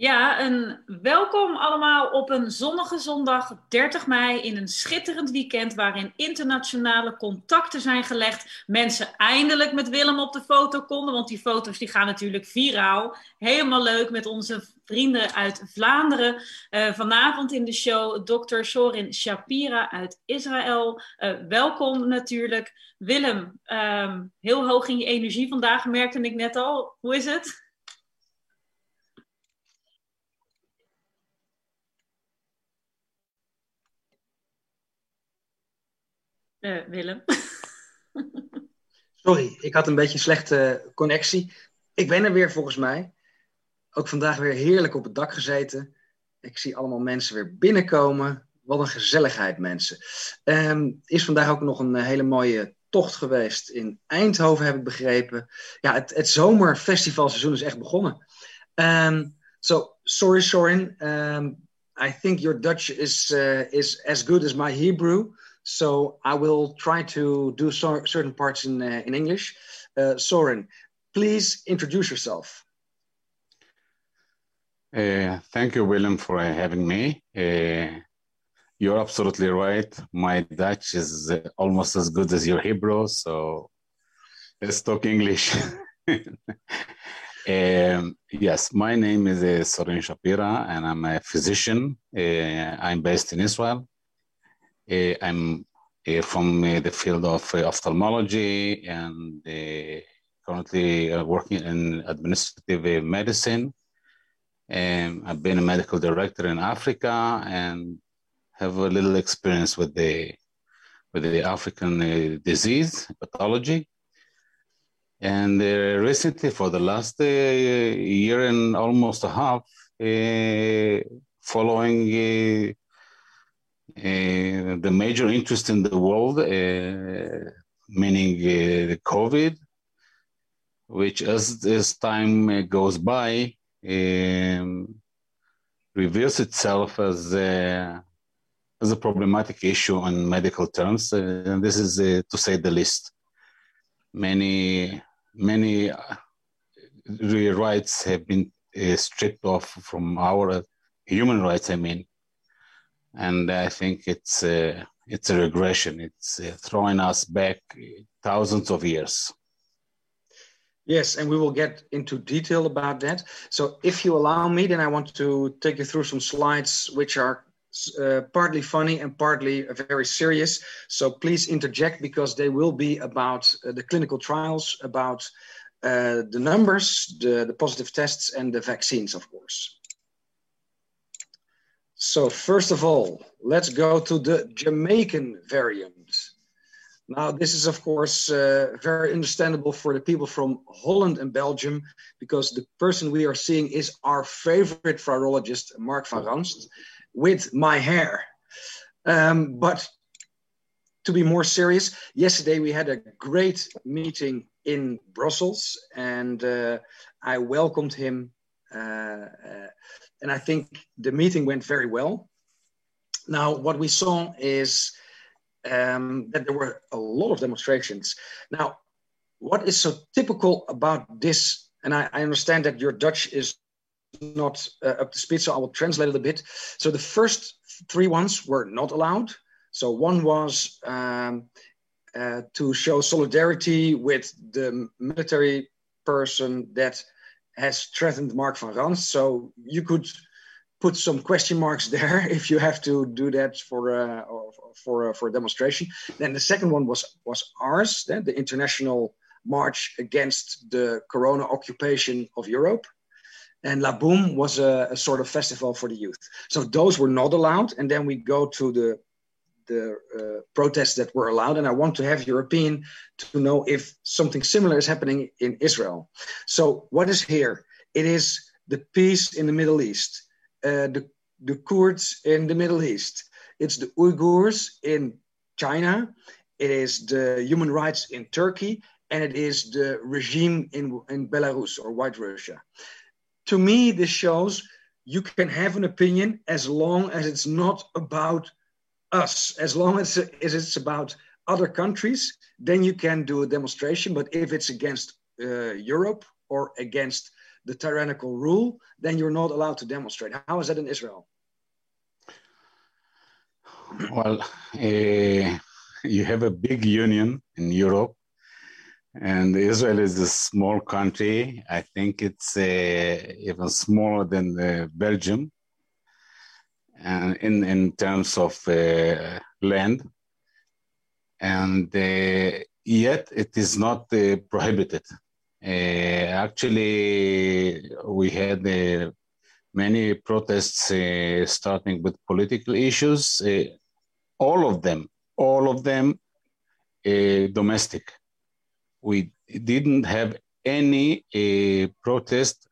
Ja, en welkom allemaal op een zonnige zondag 30 mei in een schitterend weekend waarin internationale contacten zijn gelegd. Mensen eindelijk met Willem op de foto konden, want die foto's die gaan natuurlijk viraal. Helemaal leuk met onze vrienden uit Vlaanderen. Vanavond in de show dokter Sorin Shapira uit Israël. Welkom natuurlijk. Willem, heel hoog in je energie vandaag, merkte ik net al. Hoe is het? Willem. Sorry, ik had een beetje slechte connectie. Ik ben er weer volgens mij. Ook vandaag weer heerlijk op het dak gezeten. Ik zie allemaal mensen weer binnenkomen. Wat een gezelligheid, mensen. Is vandaag ook nog een hele mooie tocht geweest in Eindhoven, heb ik begrepen. Ja, het zomerfestivalseizoen is echt begonnen. So, sorry Sorin. I think your Dutch is as good as my Hebrew. So I will try to do certain parts in English. Sorin, please introduce yourself. Thank you, Willem, for having me. You're absolutely right. My Dutch is almost as good as your Hebrew, so let's talk English. Yes, my name is Sorin Shapira, and I'm a physician. I'm based in Israel. I'm from the field of ophthalmology and currently working in administrative medicine. I've been a medical director in Africa and have a little experience with the African disease pathology. And recently, for the last year and almost a half, following the major interest in the world, meaning the COVID, which as time goes by, reveals itself as a problematic issue in medical terms. And this is, to say the least. Many rights have been stripped off from our human rights, I mean. And I think it's a regression. It's throwing us back thousands of years. Yes, and we will get into detail about that. So if you allow me, then I want to take you through some slides which are partly funny and partly very serious. So please interject because they will be about the clinical trials, about the numbers, the positive tests, and the vaccines, of course. So first of all, let's go to the Jamaican variant. Now, this is, of course, very understandable for the people from Holland and Belgium, because the person we are seeing is our favorite virologist, Mark van Ranst, with my hair. But to be more serious, yesterday we had a great meeting in Brussels, and I welcomed him. And I think the meeting went very well. Now, what we saw is that there were a lot of demonstrations. Now, what is so typical about this, and I understand that your Dutch is not up to speed, so I will translate it a bit. So the first three ones were not allowed. So one was to show solidarity with the military person that has threatened Mark van Ranst. So you could put some question marks there if you have to do that for a demonstration. Then the second one was ours, the International March Against the Corona Occupation of Europe. And La Boom was a sort of festival for the youth. So those were not allowed. And then we go to the protests that were allowed. And I want to have European to know if something similar is happening in Israel. So what is here? It is the peace in the Middle East, the Kurds in the Middle East. It's the Uyghurs in China. It is the human rights in Turkey. And it is the regime in Belarus or White Russia. To me, this shows you can have an opinion as long as it's not about us. As long as it's about other countries, then you can do a demonstration. But if it's against Europe or against the tyrannical rule, then you're not allowed to demonstrate. How is that in Israel? Well, you have a big union in Europe, and Israel is a small country. I think it's even smaller than Belgium, and in terms of land, and yet it is not prohibited. Actually, we had many protests starting with political issues. All of them domestic. We didn't have any protest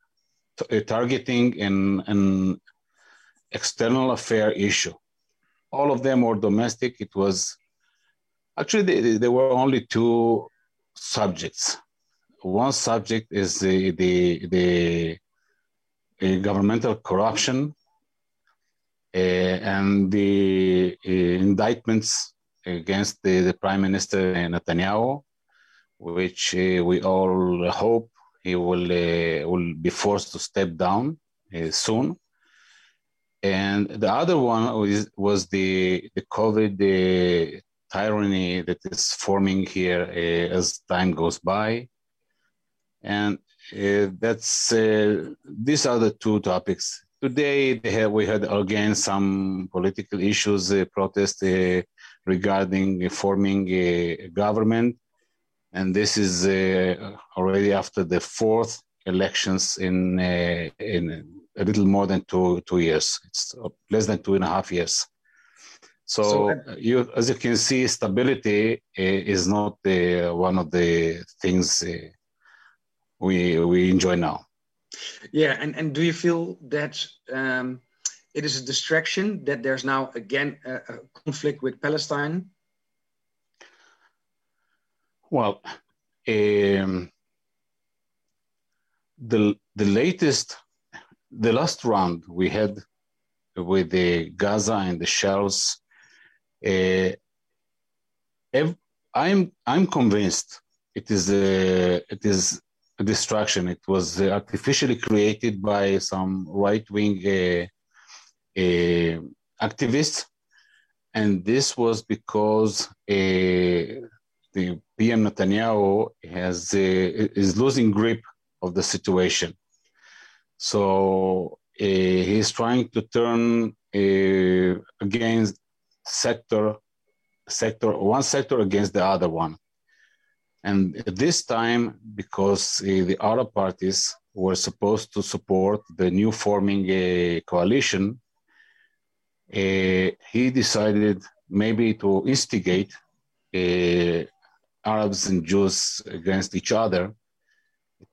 targeting an external affair issue. All of them were domestic. It was actually there were only two subjects. One subject is the governmental corruption and the indictments against the Prime Minister Netanyahu, which we all hope he will be forced to step down soon. And the other one was the COVID tyranny that is forming here as time goes by. And these are the two topics. Today we had again some political issues, protest regarding forming a government. And this is already after the fourth elections in a little more than two years. It's less than 2.5 years. So you, as you can see, stability is not one of the things we enjoy now. Yeah, and do you feel that it is a distraction that there's now again a conflict with Palestine? Well, the last round we had with the Gaza and the shells, I'm convinced it is a distraction. It was artificially created by some right-wing activists, and this was because the PM Netanyahu is losing grip of the situation. So he's trying to turn against one sector against the other one. And at this time, because the Arab parties were supposed to support the new forming coalition, he decided maybe to instigate Arabs and Jews against each other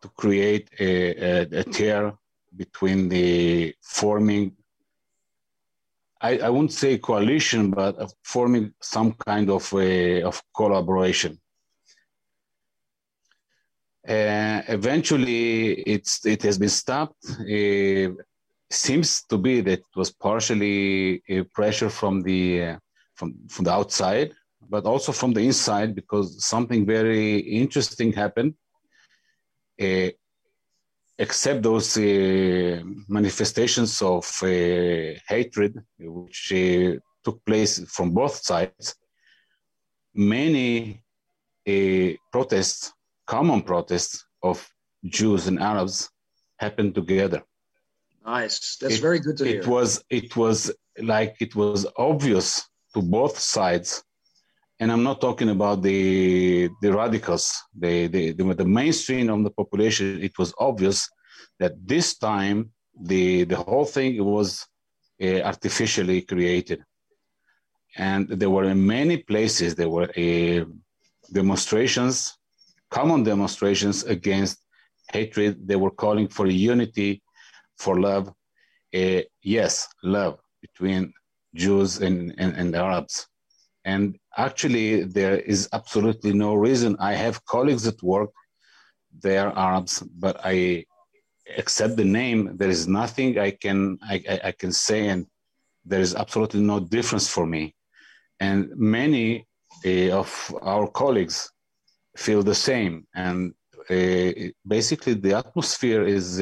to create a tear between the forming, I wouldn't say coalition, but forming some kind of collaboration. Eventually, it has been stopped. Seems to be that it was partially pressure from the outside, but also from the inside, because something very interesting happened. Except those manifestations of hatred, which took place from both sides, many protests. Common protests of Jews and Arabs happened together. Nice, that's very good to hear. It was obvious to both sides, and I'm not talking about the radicals, the mainstream of the population. It was obvious that this time the whole thing was artificially created, and there were in many places there were demonstrations. Common demonstrations against hatred. They were calling for unity, for love. Yes, love between Jews and Arabs. And actually, there is absolutely no reason. I have colleagues at work, they are Arabs, but I accept the name. There is nothing I can say, and there is absolutely no difference for me. And many of our colleagues feel the same, and basically the atmosphere is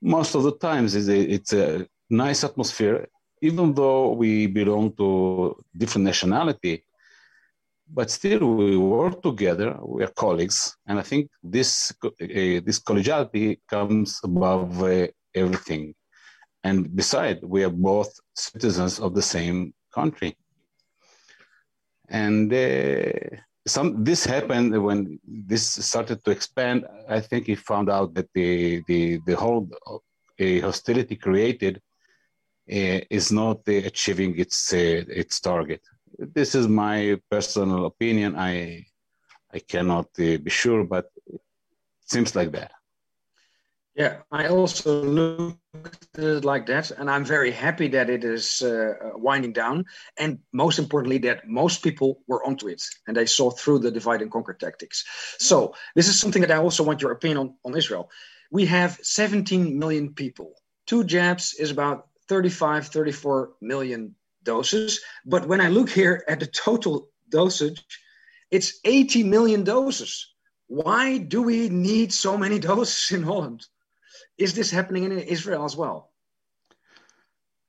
most of the times it's a nice atmosphere, even though we belong to different nationality, but still we work together, we are colleagues, and I think this collegiality comes above everything. And besides, we are both citizens of the same country. And this happened when this started to expand. I think he found out that the whole hostility created is not achieving its target. This is my personal opinion. I cannot be sure, but it seems like that. Yeah, I also look at it like that, and I'm very happy that it is winding down, and most importantly that most people were onto it and they saw through the divide and conquer tactics. So this is something that I also want your opinion on Israel. We have 17 million people. 2 jabs is about 35, 34 million doses. But when I look here at the total dosage, it's 80 million doses. Why do we need so many doses in Holland? Is this happening in Israel as well?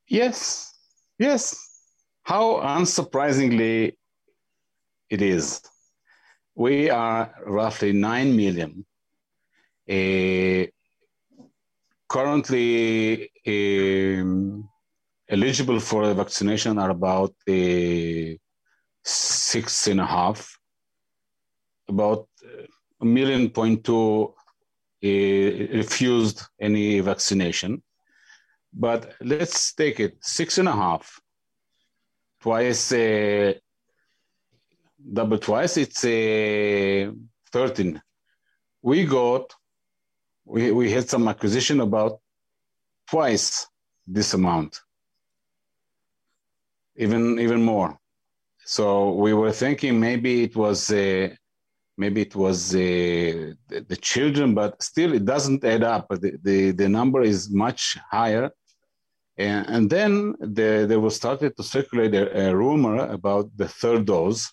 Yes, yes. How unsurprisingly it is. We are roughly 9 million. Currently, eligible for vaccination are about 6.5, about 1.2 million refused any vaccination. But let's take it 6.5 twice, double twice, it's 13. We had some acquisition about twice this amount, even more. So we were thinking maybe it was the children, but still it doesn't add up. The number is much higher. And then they were started to circulate a rumor about the third dose.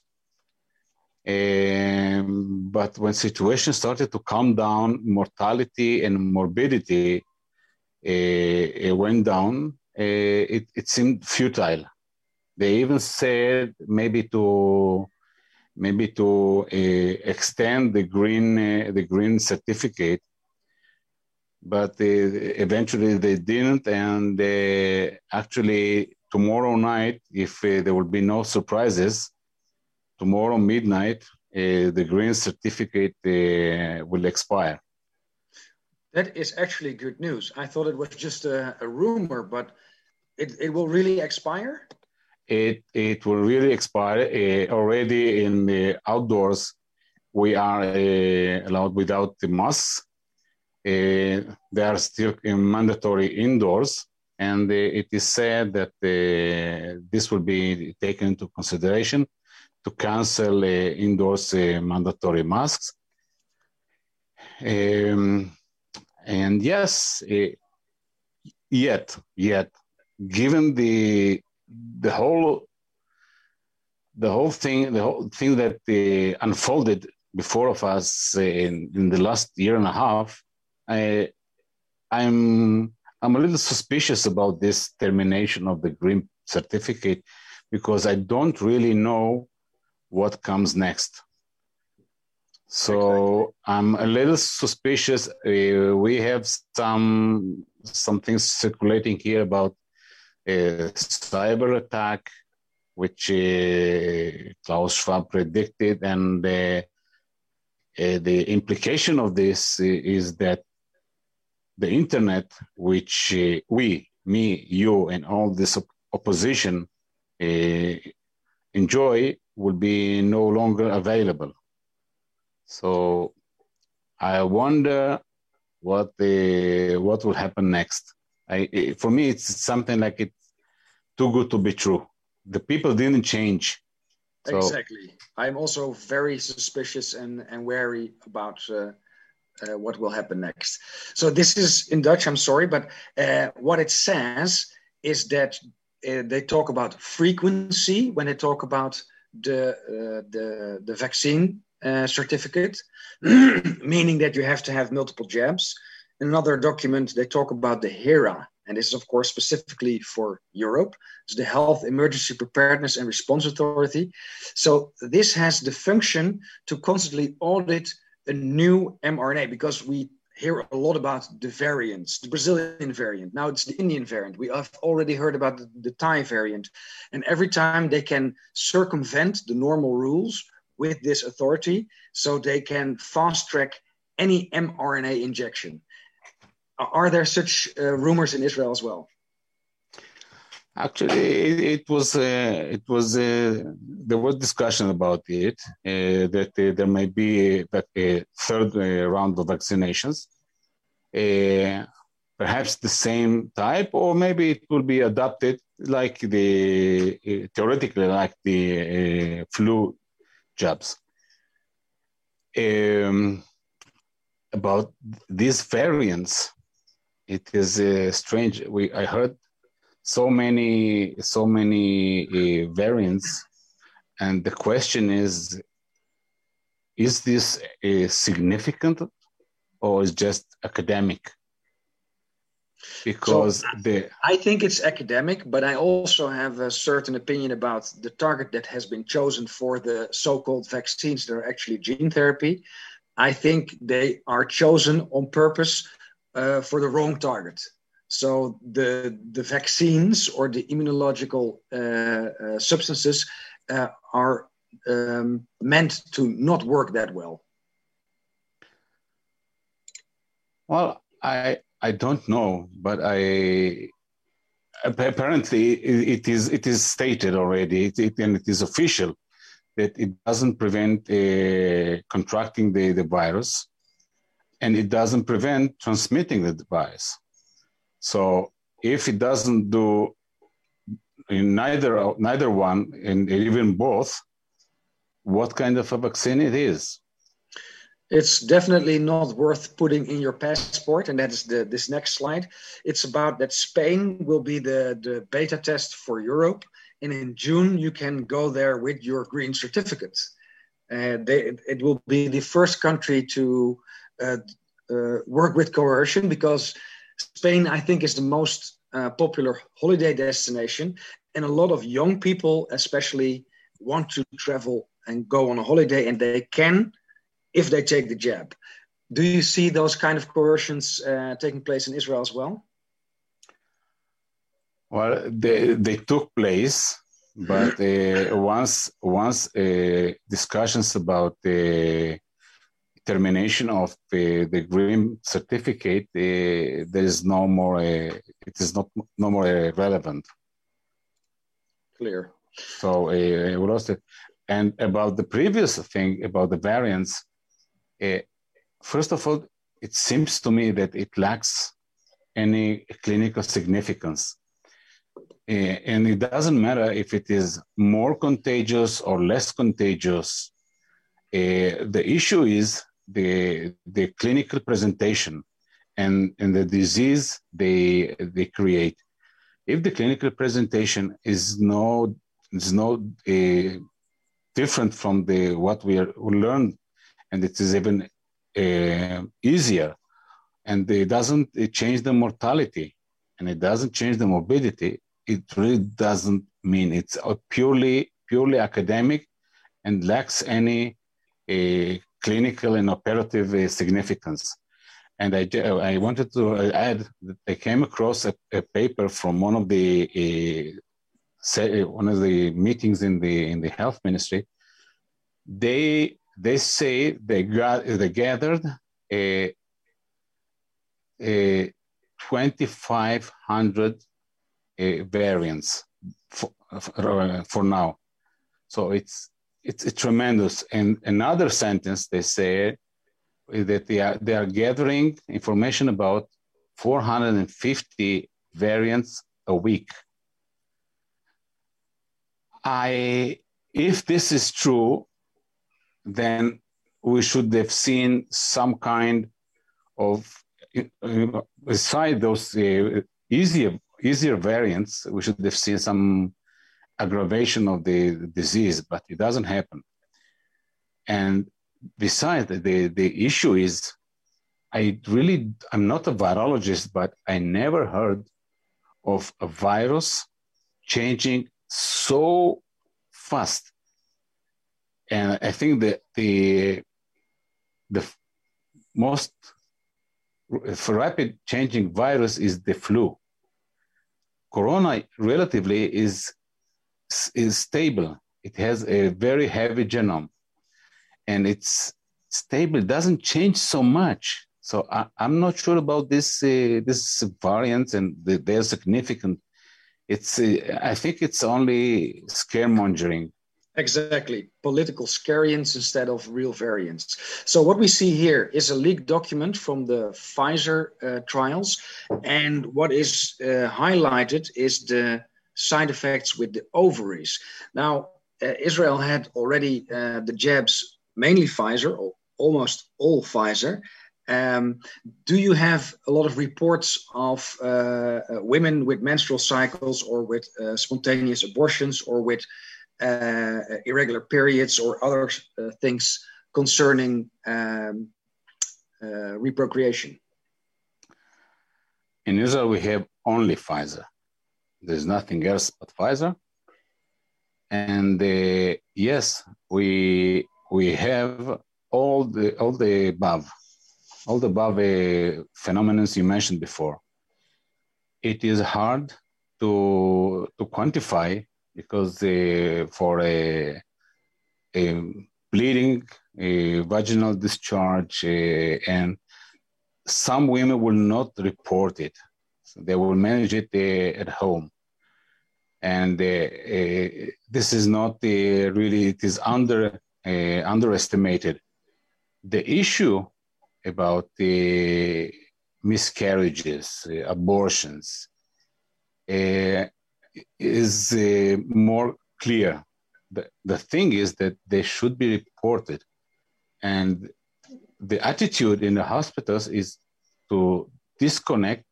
But when situation started to calm down, mortality and morbidity went down, it seemed futile. They even said maybe to extend the green certificate, but eventually they didn't. And actually, tomorrow night, if there will be no surprises, tomorrow midnight, the green certificate will expire. That is actually good news. I thought it was just a rumor, but it will really expire? It will really expire. Already in the outdoors, we are allowed without the masks. They are still mandatory indoors, and it is said that this will be taken into consideration to cancel indoors mandatory masks. And yes, yet, given the whole thing that unfolded before of us in the last year and a half, I'm a little suspicious about this termination of the green certificate, because I don't really know what comes next. So exactly. I'm a little suspicious. We have some things circulating here about a cyber attack, which Klaus Schwab predicted, and the implication of this is that the internet, which we, me, you, and all this opposition enjoy, will be no longer available. So I wonder what will happen next. For me, it's something like it's too good to be true. The people didn't change. So. Exactly. I'm also very suspicious and wary about what will happen next. So this is in Dutch, I'm sorry, but what it says is that they talk about frequency when they talk about the vaccine certificate, meaning that you have to have multiple jabs. In another document, they talk about the HERA, and this is, of course, specifically for Europe. It's the Health Emergency Preparedness and Response Authority. So this has the function to constantly audit a new mRNA, because we hear a lot about the variants, the Brazilian variant. Now it's the Indian variant. We have already heard about the Thai variant. And every time they can circumvent the normal rules with this authority, so they can fast track any mRNA injection. Are there such rumors in Israel as well? Actually, there was discussion about it, that there may be a third round of vaccinations, perhaps the same type, or maybe it will be adapted like the, theoretically, like the flu jabs. About these variants, it is strange. I heard so many variants, and the question is this significant, or is just academic? Because I think it's academic, but I also have a certain opinion about the target that has been chosen for the so-called vaccines that are actually gene therapy. I think they are chosen on purpose for the wrong target. So the vaccines or the immunological substances are meant to not work that well. Well, I don't know, but apparently it is stated already, and it is official that it doesn't prevent contracting the virus, and it doesn't prevent transmitting the virus. So if it doesn't do in neither one, and even both, what kind of a vaccine it is? It's definitely not worth putting in your passport, and that is this next slide. It's about that Spain will be the beta test for Europe, and in June you can go there with your green certificate. It will be the first country to work with coercion, because Spain, I think, is the most popular holiday destination, and a lot of young people especially want to travel and go on a holiday, and they can if they take the jab. Do you see those kind of coercions taking place in Israel as well? Well, they took place, but once discussions about the termination of the green certificate, there is no more. It is no more relevant. Clear. So we lost it. And about the previous thing about the variants, first of all, it seems to me that it lacks any clinical significance, and it doesn't matter if it is more contagious or less contagious. The issue is the clinical presentation and the disease they create. If the clinical presentation is no different from what we learned, and it is even easier, and it doesn't change the mortality, and it doesn't change the morbidity, it really doesn't mean. It's a purely academic, and lacks any clinical and operative significance. And I wanted to add that I came across a paper from one of the meetings in the health ministry. They say they gathered 2,500 variants for now. So it's tremendous. And another sentence they say that they are gathering information about 450 variants a week. If this is true, then we should have seen some kind of, beside those easier variants, we should have seen some aggravation of the disease, but it doesn't happen. And besides, the issue is, I'm not a virologist, but I never heard of a virus changing so fast. And I think that the most rapid changing virus is the flu. Corona relatively is stable. It has a very heavy genome, and it's stable. It doesn't change so much. So I'm not sure about this variants and their significance. I think it's only scaremongering. Exactly, political scariants instead of real variants. So what we see here is a leaked document from the Pfizer trials, and what is highlighted is the side effects with the ovaries. Now, Israel had already the jabs, mainly Pfizer, or almost all Pfizer. Do you have a lot of reports of women with menstrual cycles or with spontaneous abortions or with irregular periods or other things concerning reprocreation? In Israel, we have only Pfizer. There's nothing else but Pfizer. And yes, we have all the above phenomena you mentioned before. It is hard to quantify, because for a bleeding, a vaginal discharge, and some women will not report it. So they will manage it at home. And this is not really, it is underestimated. The issue about the miscarriages, abortions, is more clear. The thing is that they should be reported, and the attitude in the hospitals is to disconnect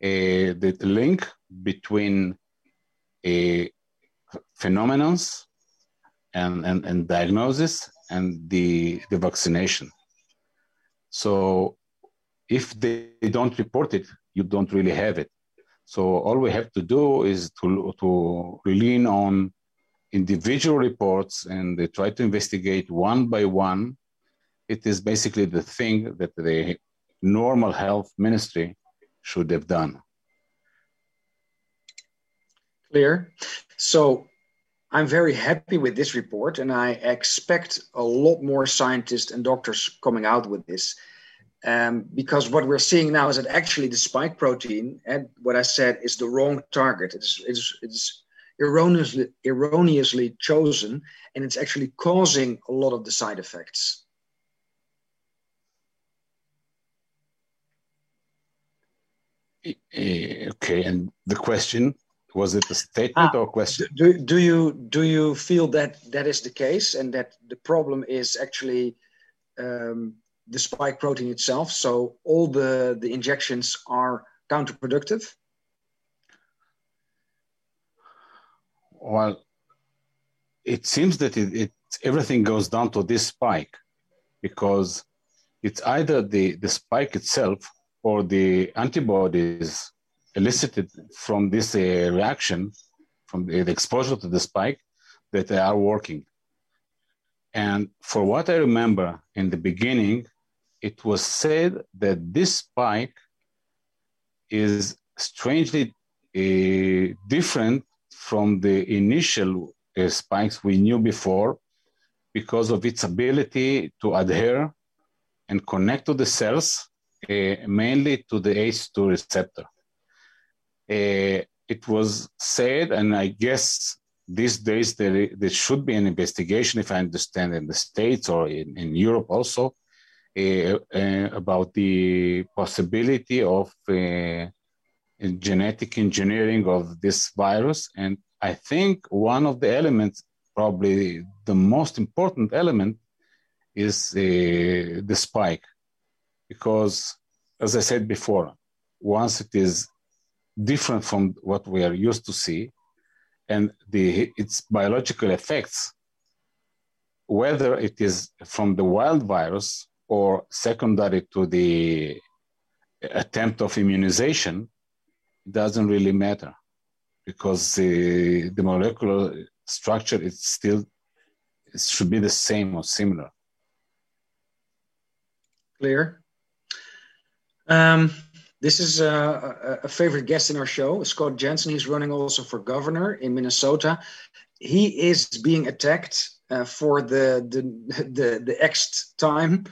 the link between phenomena and diagnosis and the vaccination. So if they don't report it, you don't really have it. So all we have to do is to lean on individual reports and they try to investigate one by one. It is basically the thing that the normal health ministry should have done. Clear. So I'm very happy with this report, and I expect a lot more scientists and doctors coming out with this. Because what we're seeing now is that actually the spike protein, and what I said, is the wrong target. It's erroneously chosen, and it's actually causing a lot of the side effects. Okay, and the question, was it a statement or a question? Do you feel that that is the case, and that the problem is actually the spike protein itself, so all the injections are counterproductive? Well, it seems that everything goes down to this spike, because it's either the spike itself or the antibodies elicited from this reaction, from the exposure to the spike, that they are working. And for what I remember in the beginning, it was said that this spike is strangely different from the initial spikes we knew before, because of its ability to adhere and connect to the cells, mainly to the ACE2 receptor. It was said, and I guess these days there should be an investigation, if I understand, in the States or in Europe also, about the possibility of genetic engineering of this virus. And I think one of the elements, probably the most important element, is the spike. Because, as I said before, once it is different from what we are used to see, and its biological effects whether it is from the wild virus or secondary to the attempt of immunization, doesn't really matter, because the molecular structure is still, it should be the same or similar. Clear. This is a favorite guest in our show, Scott Jensen. He's running also for governor in Minnesota. He is being attacked for the Xth time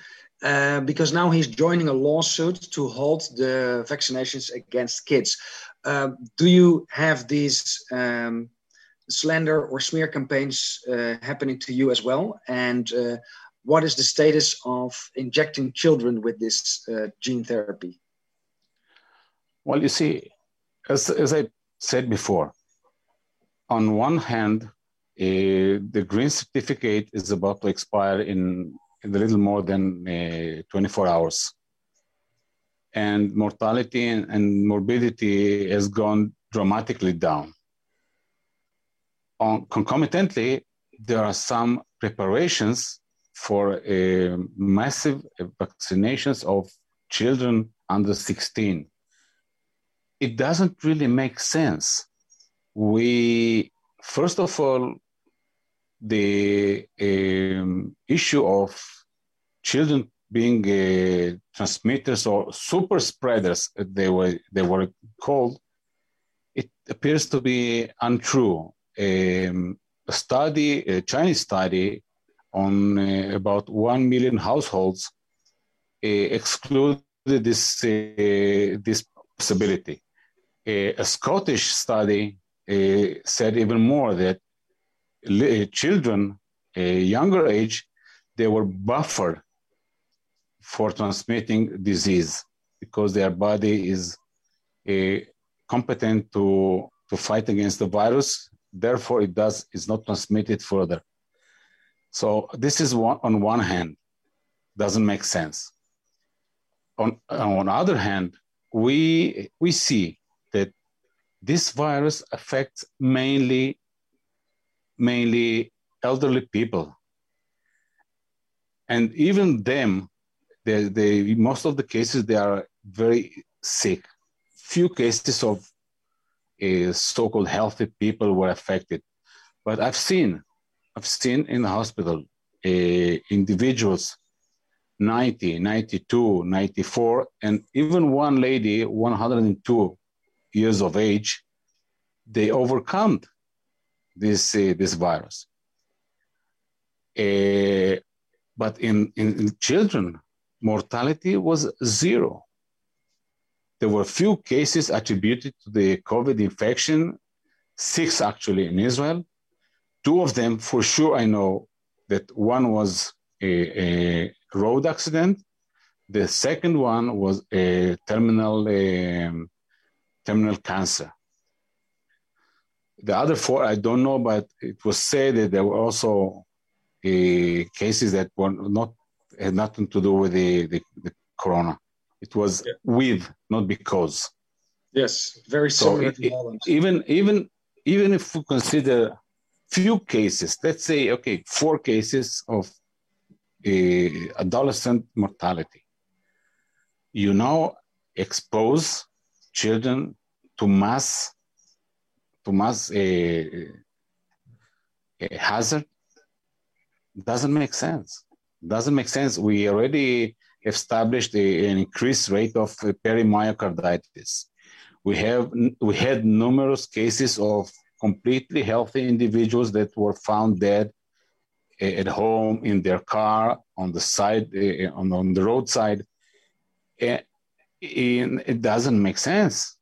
because now he's joining a lawsuit to halt the vaccinations against kids. Do you have these slander or smear campaigns happening to you as well? And what is the status of injecting children with this gene therapy? Well, you see, as I said before, on one hand, the green certificate is about to expire in a little more than 24 hours. And mortality and morbidity has gone dramatically down. Concomitantly, there are some preparations for massive vaccinations of children under 16. It doesn't really make sense. We, first of all, the issue of children being transmitters or super spreaders, they were called, it appears to be untrue. A Chinese study on about 1 million households excluded this possibility. A Scottish study said even more that children, a younger age, they were buffered for transmitting disease because their body is competent to fight against the virus. Therefore, it's not transmitted further. So this is on one hand, doesn't make sense. On the other hand, we see that this virus affects mainly elderly people. And even them, most of the cases, they are very sick. Few cases of so-called healthy people were affected. But I've seen in the hospital individuals 90, 92, 94, and even one lady, 102 years of age, they overcome this virus. But in children, mortality was zero. There were few cases attributed to the COVID infection, 6 actually in Israel. 2 of them, for sure, I know that one was a road accident. The second one was a terminal cancer. The other 4, I don't know, but it was said that there were also cases that were had nothing to do with the corona. It was with, not because. Yes, very similar to Holland. Even if we consider few cases, let's say, 4 cases of adolescent mortality, you now expose children to mass hazard. Doesn't make sense. We already established an increased rate of perimyocarditis. We had numerous cases of completely healthy individuals that were found dead at home, in their car, on the side, on the roadside. It doesn't make sense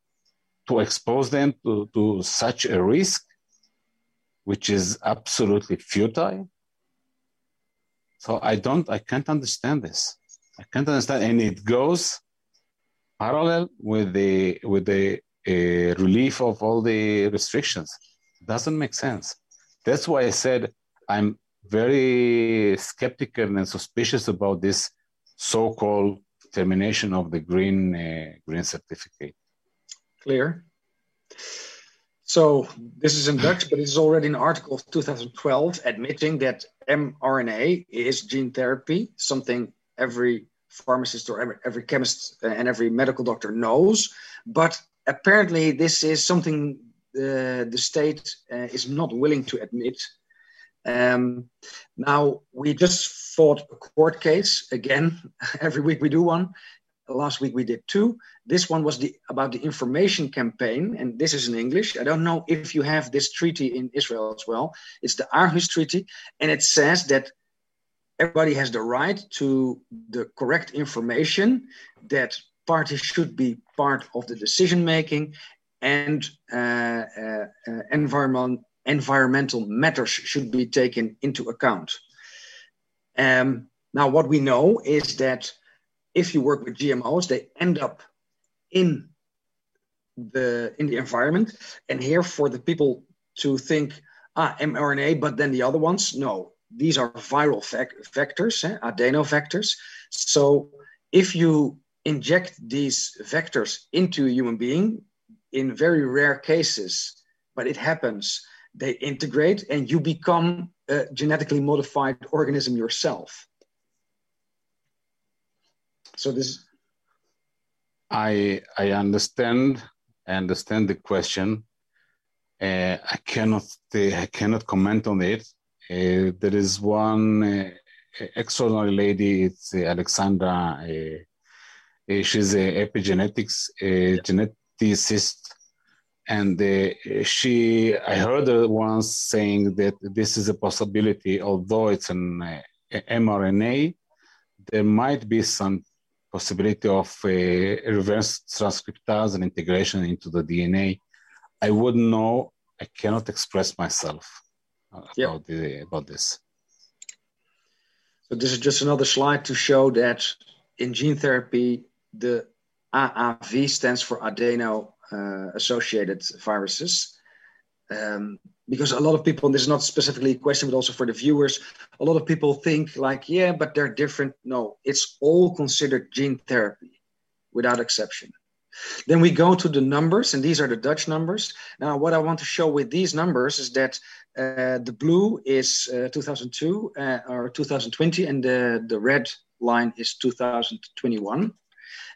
to expose them to such a risk, which is absolutely futile. So I can't understand this. I can't understand, and it goes parallel with the relief of all the restrictions. Doesn't make sense. That's why I said I'm very skeptical and suspicious about this so-called termination of the green certificate. Clear. So this is in Dutch, but it's already an article of 2012 admitting that mRNA is gene therapy, something every pharmacist or every chemist and every medical doctor knows. But apparently this is something the state is not willing to admit. Now, we just fought a court case again. Every week we do one. Last week we did two. This one was about the information campaign, and this is in English. I don't know if you have this treaty in Israel as well. It's the Aarhus Treaty, and it says that everybody has the right to the correct information, that parties should be part of the decision-making, and environmental matters should be taken into account. Now, what we know is that if you work with GMOs, they end up in the environment. And here for the people to think, mRNA, but then the other ones, no. These are viral vectors, adenovectors. So if you inject these vectors into a human being, in very rare cases, but it happens, they integrate and you become a genetically modified organism yourself. So this, I understand the question. I cannot comment on it. There is one extraordinary lady. It's Alexandra. She's an epigenetics geneticist, and I heard her once saying that this is a possibility. Although it's an mRNA, there might be some possibility of reverse transcriptase and integration into the DNA. I wouldn't know. I cannot express myself about this. So this is just another slide to show that in gene therapy, the AAV stands for adeno-associated viruses. Because a lot of people, and this is not specifically a question, but also for the viewers, a lot of people think like, yeah, but they're different. No, it's all considered gene therapy without exception. Then we go to the numbers, and these are the Dutch numbers. Now, what I want to show with these numbers is that the blue is 2002 or 2020, and the red line is 2021.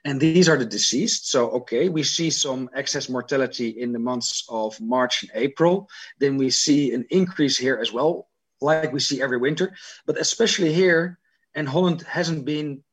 And these are the deceased. So, okay, we see some excess mortality in the months of March and April. Then we see an increase here as well, like we see every winter. But especially here, and Holland hasn't been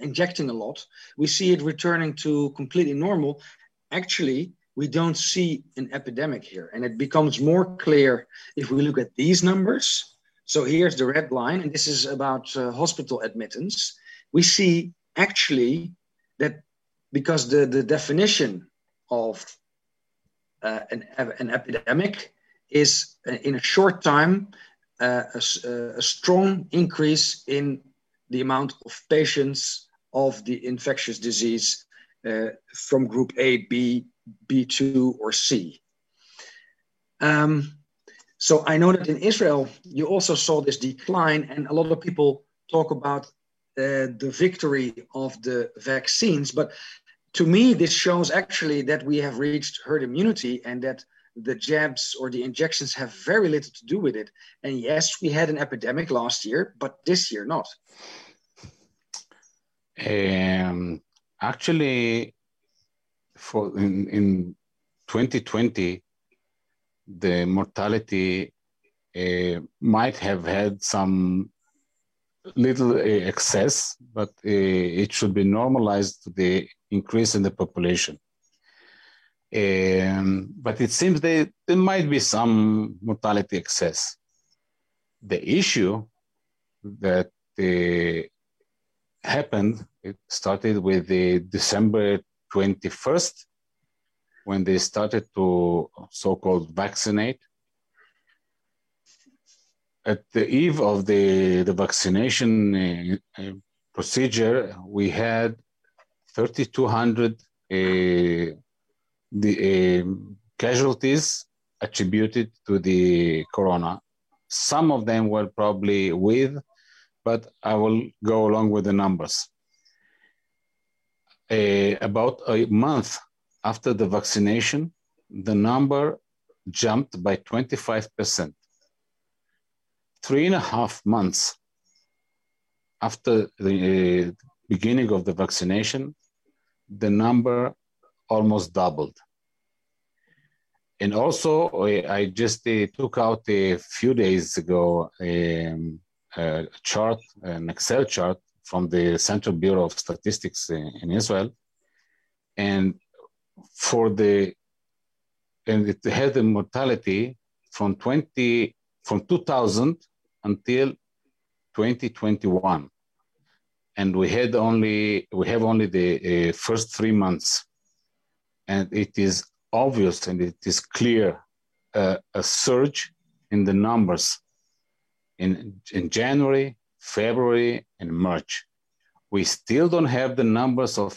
injecting a lot, we see it returning to completely normal. Actually, we don't see an epidemic here. And it becomes more clear if we look at these numbers. So here's the red line, and this is about hospital admittance. We see actually that because the definition of an epidemic is in a short time a strong increase in the amount of patients of the infectious disease from group A, B, B2, or C. So I know that in Israel, you also saw this decline, and a lot of people talk about the victory of the vaccines. But to me, this shows actually that we have reached herd immunity and that the jabs or the injections have very little to do with it. And yes, we had an epidemic last year, but this year not. Actually, in 2020, the mortality might have had some little excess, but it should be normalized to the increase in the population. But it seems there might be some mortality excess. The issue that happened, it started with the December 21st, when they started to so-called vaccinate. At the eve of the vaccination procedure, we had 3,200 casualties attributed to the corona. Some of them were probably with, but I will go along with the numbers. About a month after the vaccination, the number jumped by 25%. 3.5 months after the beginning of the vaccination, the number almost doubled. And also, I just took out a few days ago a chart, an Excel chart from the Central Bureau of Statistics in Israel. And it had a mortality from 2000 until 2021. And we have only the first 3 months. And it is obvious and it is clear a surge in the numbers in January, February, and March. We still don't have the numbers of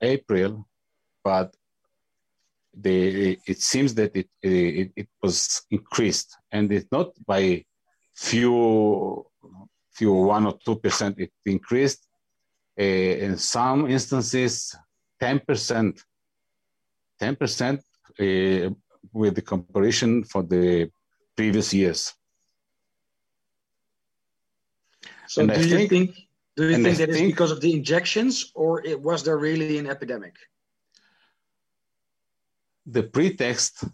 April, but it seems that it was increased, and it's not by few 1 or 2%. It increased in some instances 10%. 10% with the comparison for the previous years. So and do you think that is because of the injections, or was there really an epidemic? The pretext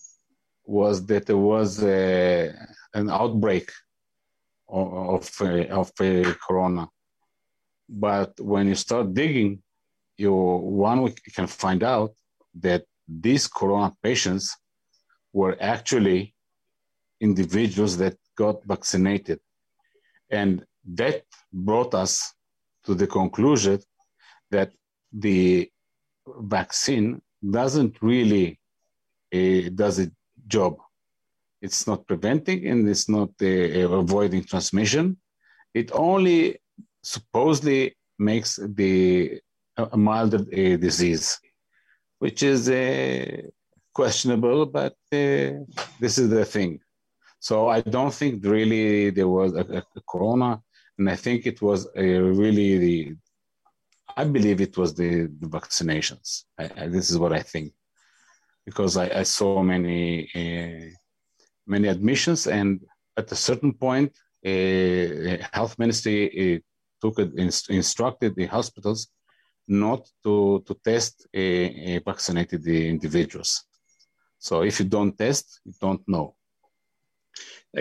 was that there was an outbreak of corona. But when you start digging, you can find out that these corona patients were actually individuals that got vaccinated. And that brought us to the conclusion that the vaccine doesn't really does a job. It's not preventing and it's not avoiding transmission. It only supposedly makes a milder disease, which is questionable, but this is the thing. So I don't think really there was a corona, and I think it was I believe it was the vaccinations. This is what I think, because I saw many admissions, and at a certain point, health ministry instructed the hospitals not to test vaccinated individuals. So if you don't test, you don't know.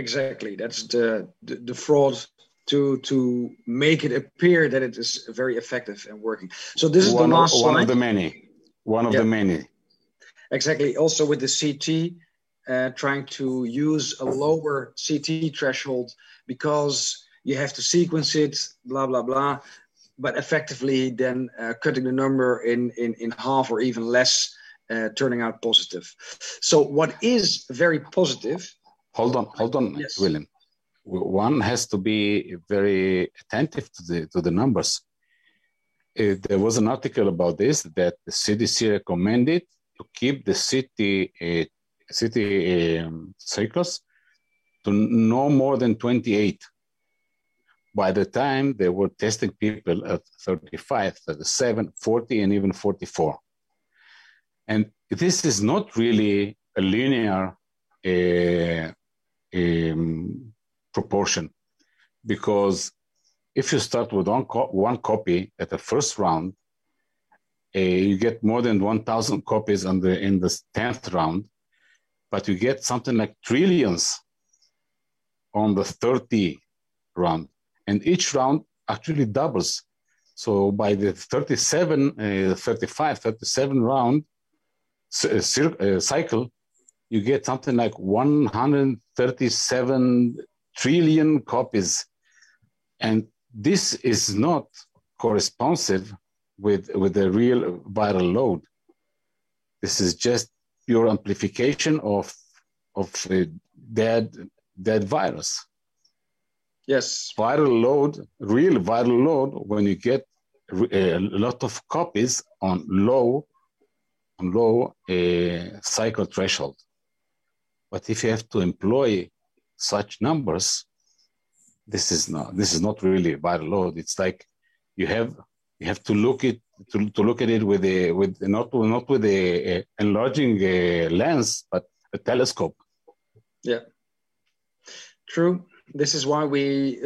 Exactly, that's the fraud to make it appear that it is very effective and working. So this is the last slide. One of the many. One of the many. Exactly. Also with the CT, trying to use a lower CT threshold because you have to sequence it, blah, blah, blah. But effectively then cutting the number in half or even less, turning out positive. So what is very positive... Hold on, yes. Willem. One has to be very attentive to the numbers. There was an article about this that the CDC recommended to keep the city circles to no more than 28. By the time they were testing people at 35, 37, 40, and even 44. And this is not really a linear proportion, because if you start with one copy at the first round, you get more than 1,000 copies in the 10th round, but you get something like trillions on the 30th round. And each round actually doubles. So by the 35, 37 round cycle, you get something like 137 trillion copies. And this is not corresponsive with the real viral load. This is just pure amplification of a dead virus. Yes. Viral load, real viral load, when you get a lot of copies on low cycle threshold. But if you have to employ such numbers, this is not really viral load. It's like you have to look at it with not with a enlarging lens, but a telescope. Yeah, true. This is why we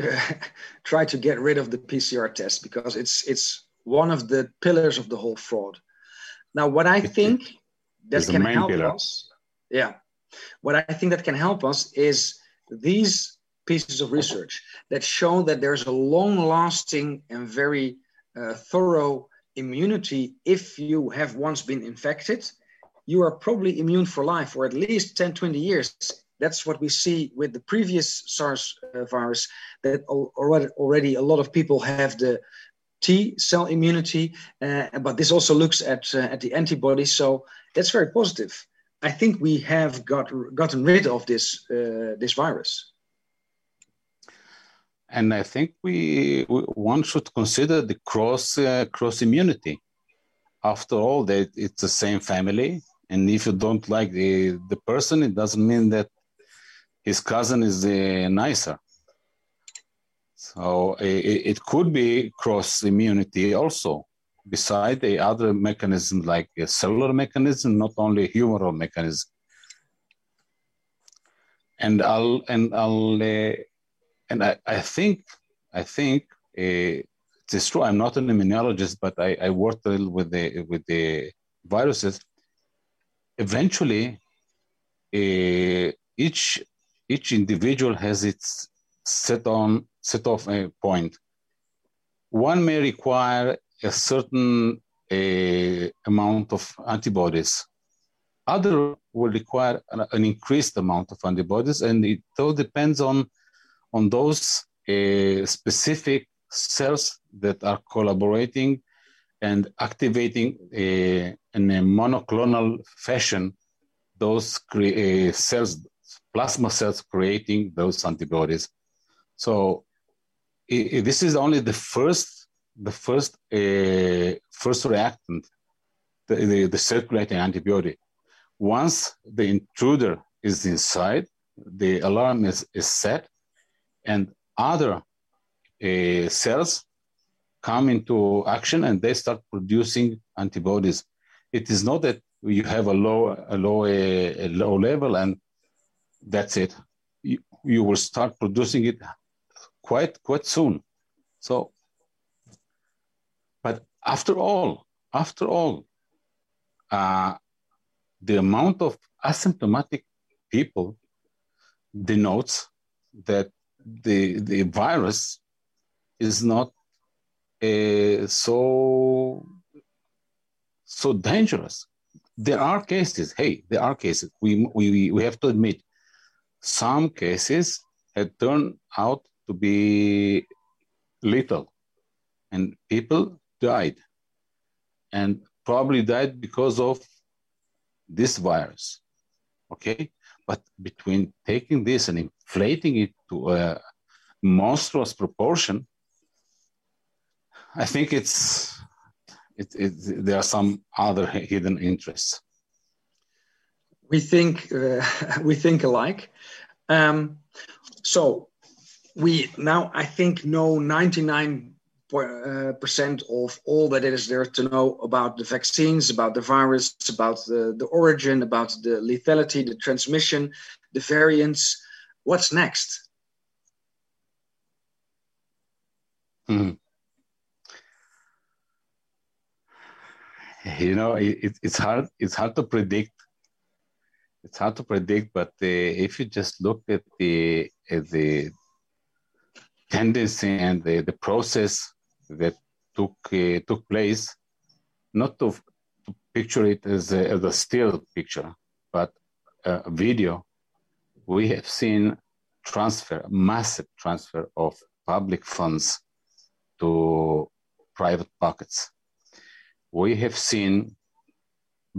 try to get rid of the PCR test, because it's one of the pillars of the whole fraud. Now, what I think that can help us, what I think that can help us is these pieces of research that show that there's a long-lasting and very thorough immunity. If you have once been infected, you are probably immune for life, or at least 10, 20 years. That's what we see with the previous SARS virus, that already a lot of people have the T cell immunity, but this also looks at the antibodies. So that's very positive. I think we have gotten rid of this this virus. And I think one should consider the cross immunity. After all, it's the same family, and if you don't like the person, it doesn't mean that his cousin is nicer. So it could be cross immunity also, beside the other mechanism, like a cellular mechanism, not only a humoral mechanism. I think it's true. I'm not an immunologist, but I worked a little with the viruses. Eventually, each individual has its set off a point. One may require a certain amount of antibodies. Other will require an increased amount of antibodies, and it all depends on those specific cells that are collaborating and activating in a monoclonal fashion those cells, plasma cells creating those antibodies. So this is only the first reactant, the circulating antibody. Once the intruder is inside, the alarm is set, and other cells come into action and they start producing antibodies. It is not that you have a low level and that's it. You will start producing it quite soon. So, but after all, the amount of asymptomatic people denotes that the virus is not so dangerous. There are cases. We have to admit, some cases had turned out to be lethal, and people died, and probably died because of this virus. Okay, but between taking this and inflating it to a monstrous proportion, I think there are some other hidden interests. We think alike. So we now, I think, know 99% of all that it is there to know about the vaccines, about the virus, about the origin, about the lethality, the transmission, the variants. What's next? Mm-hmm. You know, it's hard to predict. It's hard to predict, but if you just look at the tendency and the process that took place, not to picture it as a still picture, but a video, we have seen massive transfer of public funds to private pockets. We have seen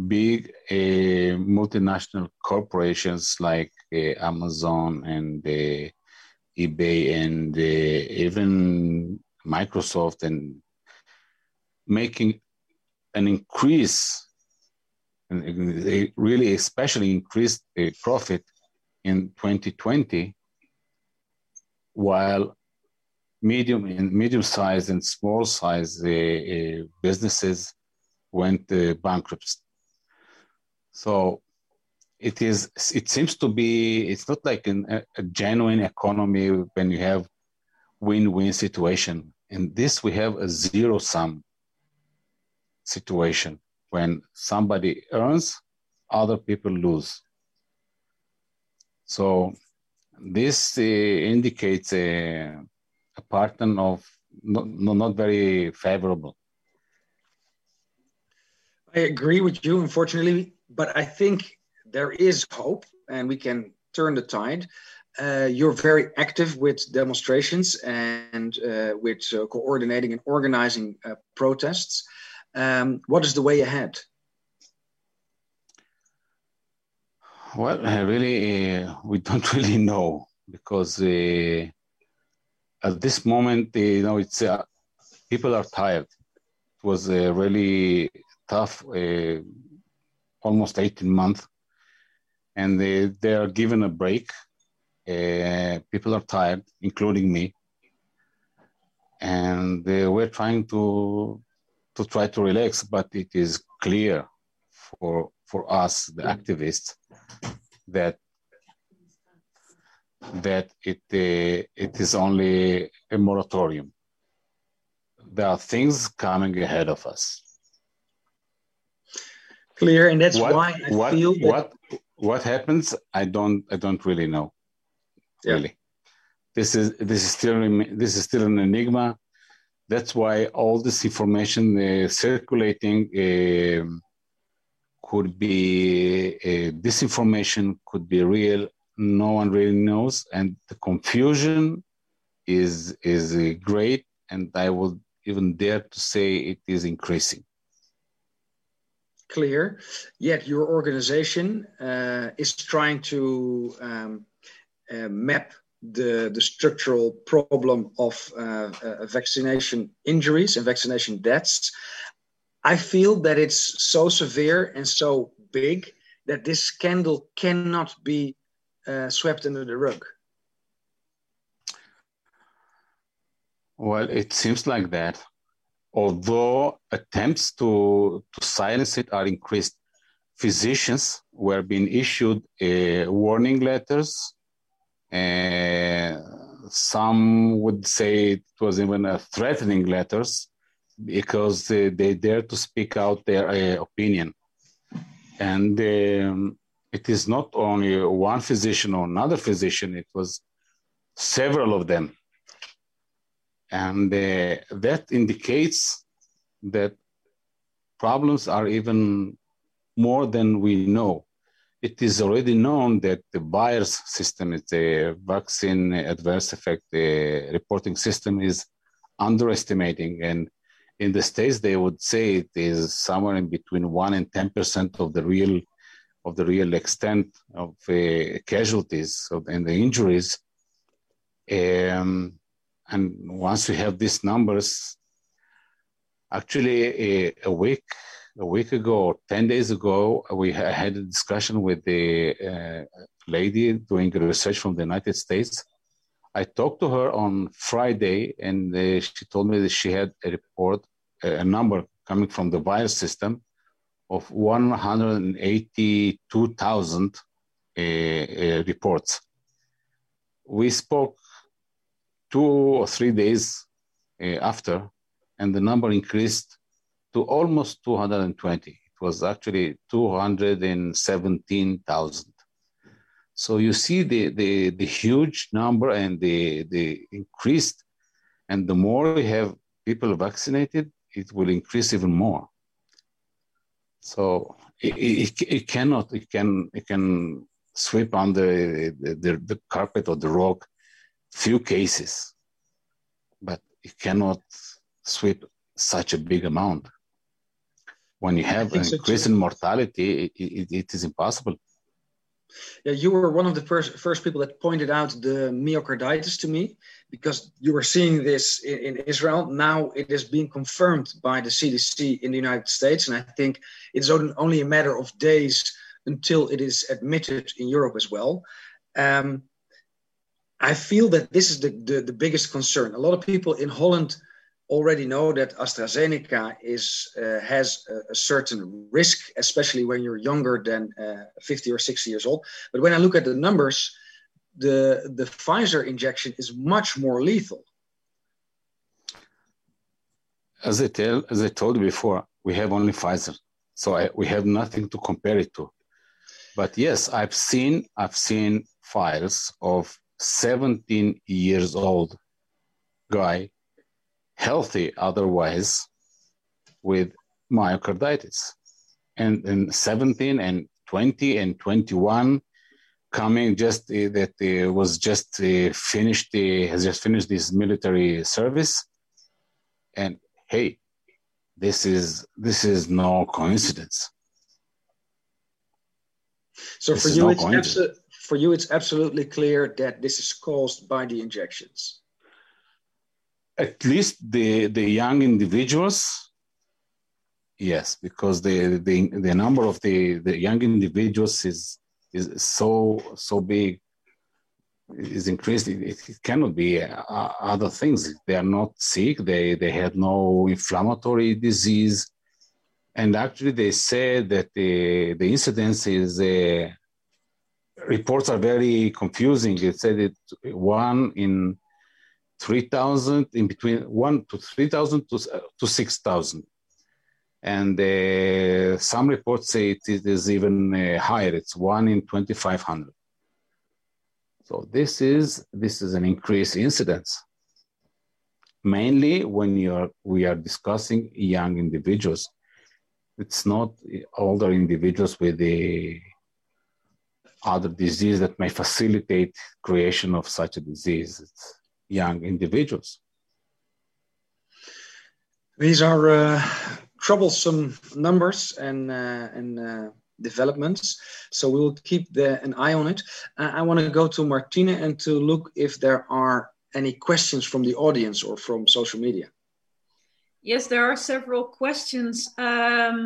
big multinational corporations like Amazon and eBay and even Microsoft, and making an increase, and really especially increased profit in 2020, while medium-sized and small-sized businesses went bankrupt. So it seems to be, it's not like a genuine economy when you have win-win situation. In this, we have a zero-sum situation. When somebody earns, other people lose. So this indicates a pattern of not very favorable. I agree with you, unfortunately, but I think there is hope and we can turn the tide. You're very active with demonstrations and with coordinating and organizing protests. What is the way ahead? Well, we don't really know, because at this moment, it's people are tired. It was a really tough, almost 18 months, and they are given a break. People are tired, including me, and we're trying to relax, but it is clear for us, the activists, that it is only a moratorium. There are things coming ahead of us. Clear, and that's why I feel that... What happens? I don't really know. Yeah. Really, this is still an enigma. That's why all this information circulating could be disinformation, could be real. No one really knows, and the confusion is great. And I would even dare to say it is increasing. Clear. Yet your organization is trying to map the structural problem of vaccination injuries and vaccination deaths. I feel that it's so severe and so big that this scandal cannot be swept under the rug. Well, it seems like that, although attempts to silence it are increased. Physicians were being issued warning letters. Some would say it was even threatening letters, because they dared to speak out their opinion. And it is not only one physician or another physician, it was several of them. And that indicates that problems are even more than we know. It is already known that the BIARS system, it's a vaccine adverse effect reporting system, is underestimating. And in the States, they would say it is somewhere in between 1 and 10% of the real extent of casualties and the injuries. And once we have these numbers, actually a week ago, or 10 days ago, we had a discussion with the lady doing research from the United States. I talked to her on Friday, and she told me that she had a report, a number coming from the virus system of 182,000 reports. We spoke 2 or 3 days after, and the number increased to almost 220. It was actually 217,000. So you see the huge number and the increased, and the more we have people vaccinated, it will increase even more. So it can sweep under the carpet or the rug few cases, but it cannot sweep such a big amount. When you have an increase in mortality, it is impossible. Yeah, you were one of the first people that pointed out the myocarditis to me, because you were seeing this in Israel. Now it is being confirmed by the CDC in the United States, and I think it's only a matter of days until it is admitted in Europe as well. I feel that this is the biggest concern. A lot of people in Holland already know that AstraZeneca has a certain risk, especially when you're younger than 50 or 60 years old. But when I look at the numbers, the Pfizer injection is much more lethal. As I told you before, we have only Pfizer, so we have nothing to compare it to. But yes, I've seen files of 17 years old guy, healthy otherwise, with myocarditis, and 17 and 20 and 21 coming just that was just finished has just finished this military service, and hey, this is no coincidence. So for you, it's absolutely clear that this is caused by the injections. At least the young individuals, yes, because the number of the young individuals is so big, is increased. It cannot be other things. They are not sick. They had no inflammatory disease. And actually, they said that the incidence is, reports are very confusing. It said it 1 in 3,000, in between 1 to 3,000 to 6,000. And some reports say it is even higher. It's 1 in 2,500. So this is an increased incidence. Mainly when we are discussing young individuals. It's not older individuals with the other disease that may facilitate creation of such a disease. It's young individuals. These are troublesome numbers and developments. So we will keep an eye on it. I want to go to Martina and to look if there are any questions from the audience or from social media. Yes, there are several questions. There's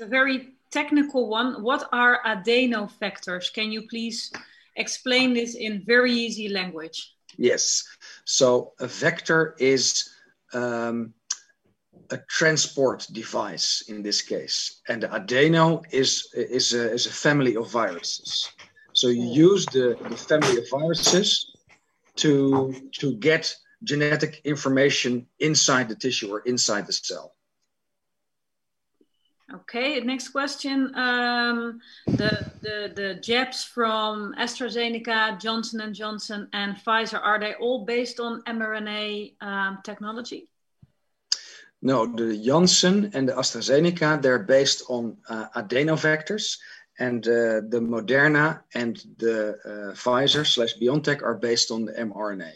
a very technical one. What are adenofactors? Can you please explain this in very easy language? Yes. So a vector is a transport device in this case. And the adeno is a family of viruses. So you use the family of viruses to get genetic information inside the tissue or inside the cell. Okay, next question. The jabs from AstraZeneca, Johnson & Johnson and Pfizer, are they all based on mRNA technology? No, the Janssen and the AstraZeneca, they're based on adenovectors, and the Moderna and the Pfizer/BioNTech are based on the mRNA.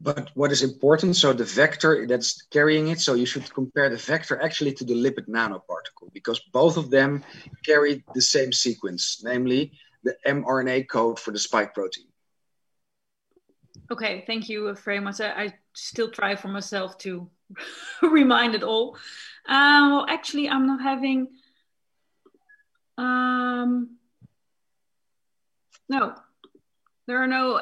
But what is important, so the vector that's carrying it, so you should compare the vector actually to the lipid nanoparticle, because both of them carry the same sequence, namely the mRNA code for the spike protein. Okay, thank you very much. I still try for myself to remind it all. Well, actually, I'm not having... No. There are no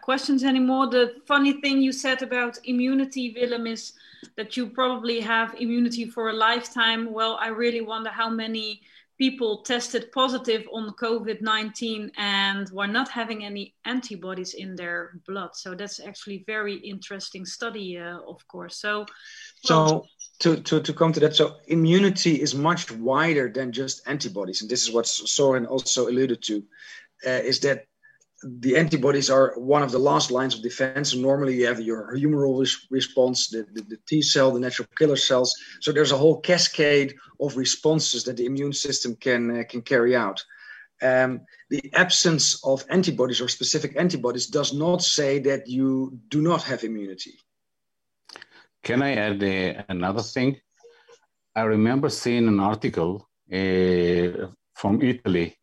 questions anymore. The funny thing you said about immunity, Willem, is that you probably have immunity for a lifetime. Well, I really wonder how many people tested positive on COVID-19 and were not having any antibodies in their blood. So that's actually very interesting study, of course. So to come to that, so immunity is much wider than just antibodies. And this is what Sorin also alluded to, is that the antibodies are one of the last lines of defense. Normally you have your humoral response, the T cell, the natural killer cells. So there's a whole cascade of responses that the immune system can carry out. The absence of antibodies or specific antibodies does not say that you do not have immunity. Can I add another thing? I remember seeing an article from Italy.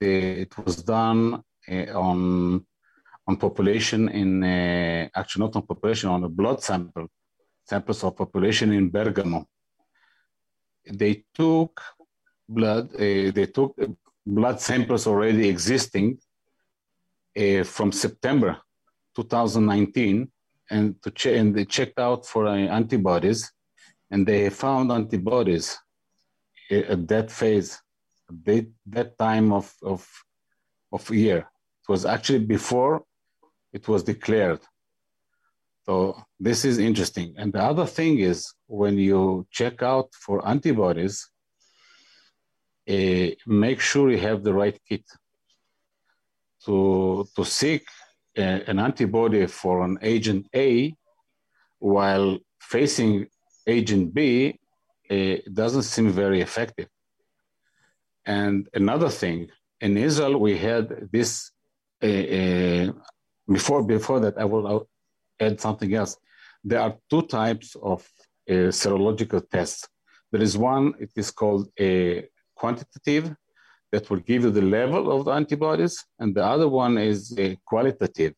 It was done on population in actually not on population, on a blood samples of population in Bergamo. They took blood samples already existing from September 2019 and to check, and they checked out for antibodies, and they found antibodies at that phase, that time of year. It was actually before it was declared. So this is interesting. And the other thing is, when you check out for antibodies, make sure you have the right kit. To seek an antibody for an agent A while facing agent B doesn't seem very effective. And another thing, in Israel, we had this, before that, I will add something else. There are two types of serological tests. There is one, it is called a quantitative, that will give you the level of the antibodies, and the other one is a qualitative.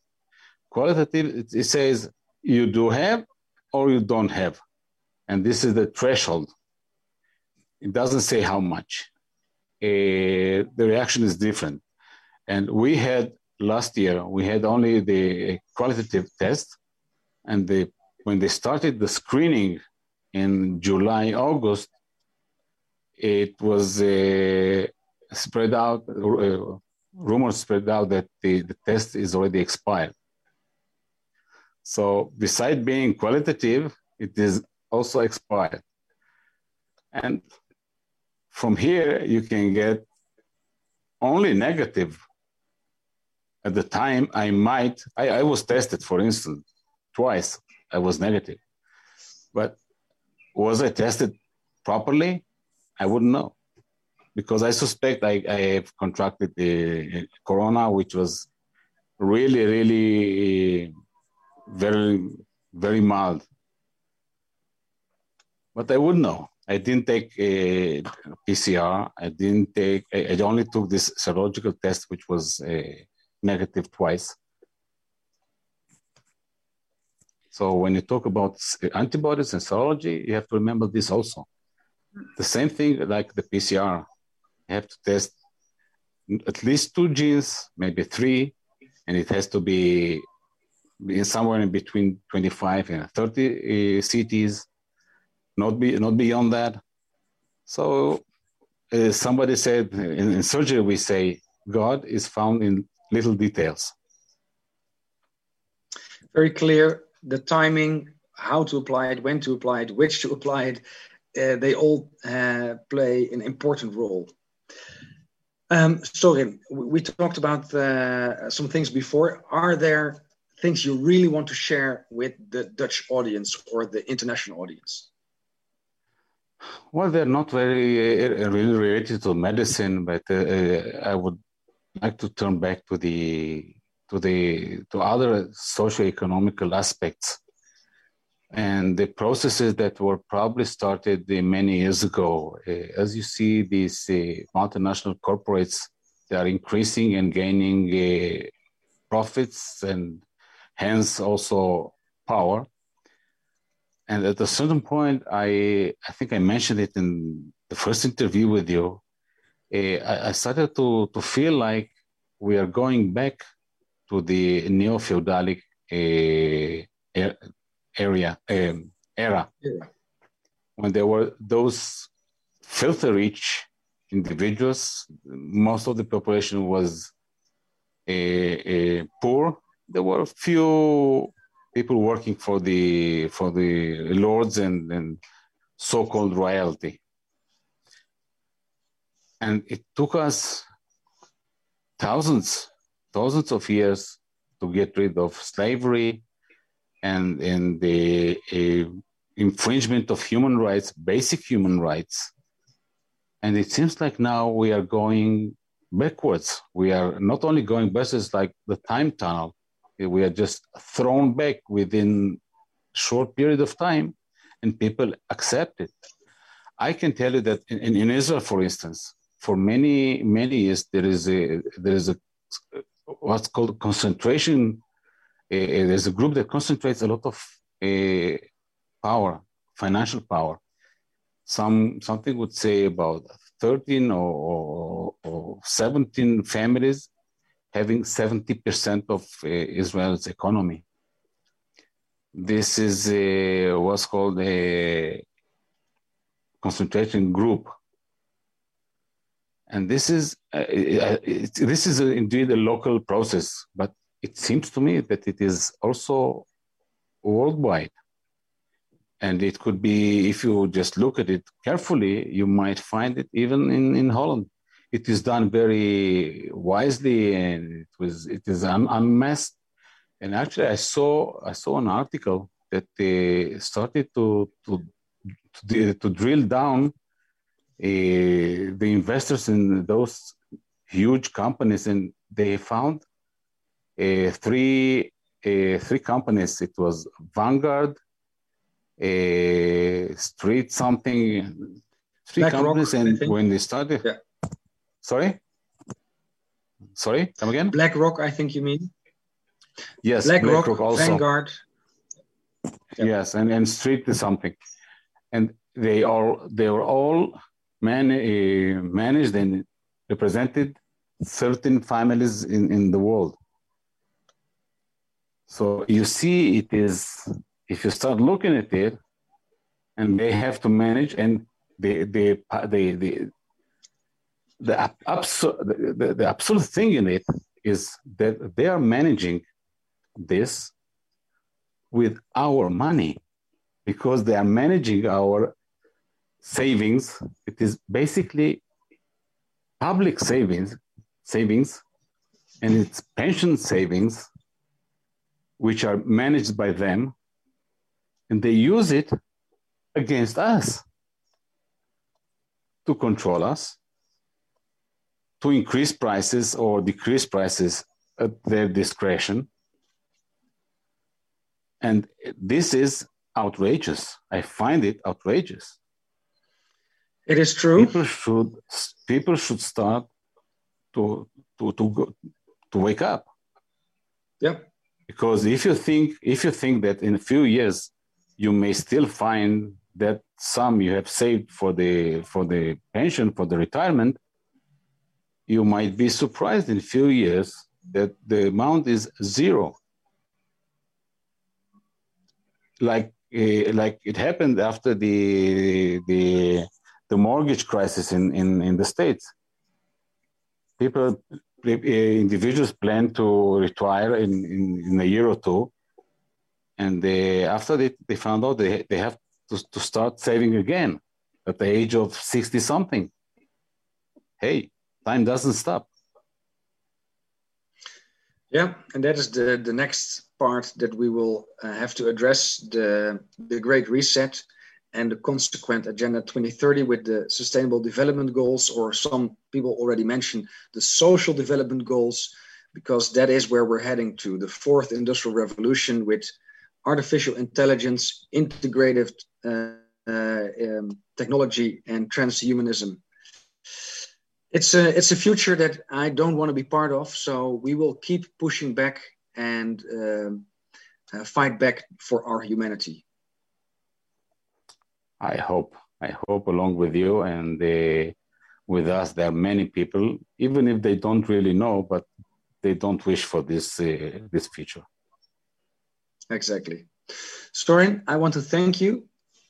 Qualitative, it says you do have or you don't have, and this is the threshold. It doesn't say how much. The reaction is different. And we had, last year, we had only the qualitative test, and when they started the screening in July, August, it was spread out, rumors spread out that the test is already expired. So besides being qualitative, it is also expired. And from here, you can get only negative. At the time, I was tested, for instance, twice. I was negative. But was I tested properly? I wouldn't know. Because I suspect I have contracted the corona, which was really, really very, very mild. But I would know. I didn't take a PCR. I only took this serological test, which was negative twice. So when you talk about antibodies and serology, you have to remember this also. The same thing like the PCR. You have to test at least 2 genes, maybe 3, and it has to be somewhere in between 25 and 30 CTs, not beyond that. So somebody said, in surgery we say, God is found in little details. Very clear, the timing, how to apply it, when to apply it, which to apply it, they all play an important role. Sorin, we talked about some things before. Are there things you really want to share with the Dutch audience or the international audience? Well, they're not very really related to medicine, but I would like to turn back to other socioeconomical aspects and the processes that were probably started many years ago. As you see, these multinational corporates, they are increasing and gaining profits and hence also power. And at a certain point, I think I mentioned it in the first interview with you, I started to feel like we are going back to the neo-feudalic era, when there were those filthy-rich individuals. Most of the population was poor. There were a few people working for the lords and so-called royalty. And it took us thousands of years to get rid of slavery and in the infringement of human rights, basic human rights. And it seems like now we are going backwards. We are not only going backwards like the time tunnel, we are just thrown back within a short period of time and people accept it. I can tell you that in Israel, for instance, for many, many years, there is a what's called concentration. There's a group that concentrates a lot of power, financial power. Something would say about 13 or 17 families having 70% of Israel's economy. This is what's called a concentration group. And this is indeed a local process, but it seems to me that it is also worldwide. And it could be, if you just look at it carefully, you might find it even in Holland. It is done very wisely, and it is unmasked. And actually, I saw an article that they started to drill down the investors in those huge companies, and they found three companies. It was Vanguard, three companies, Rock, and when they started, yeah. Sorry, come again. Black Rock, I think you mean. Yes, Black Rock also. Vanguard. Yep. Yes, and Street is something, and they were all managed and represented 13 families in the world. So you see, it is, if you start looking at it, and they have to manage, and the absolute thing in it is that they are managing this with our money, because they are managing our savings. It is basically public savings, and it's pension savings, which are managed by them, and they use it against us to control us, to increase prices or decrease prices at their discretion. And this is outrageous. I find it outrageous. It is true. People should start to wake up. Yep. Because if you think that in a few years you may still find that sum you have saved for the pension, for the retirement, you might be surprised in a few years that the amount is zero. Like it happened after the mortgage crisis in the States. Individuals plan to retire in a year or two, and after they found out they have to start saving again at the age of 60 something. Hey, time doesn't stop. Yeah, and that is the next part that we will have to address, the Great Reset and the consequent Agenda 2030 with the Sustainable Development Goals, or some people already mentioned the Social Development Goals, because that is where we're heading to, the fourth industrial revolution with artificial intelligence, integrative technology, and transhumanism. It's a future that I don't want to be part of, so we will keep pushing back and fight back for our humanity. I hope along with you and with us, there are many people, even if they don't really know, but they don't wish for this future. Exactly. Sorin, I want to thank you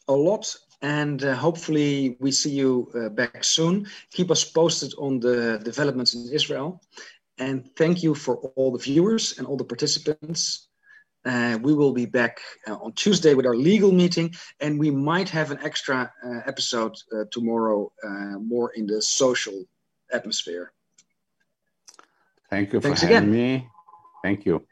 a lot. And hopefully we see you back soon. Keep us posted on the developments in Israel. And thank you for all the viewers and all the participants. We will be back on Tuesday with our legal meeting. And we might have an extra episode tomorrow, more in the social atmosphere. Thank you for having me. Thank you.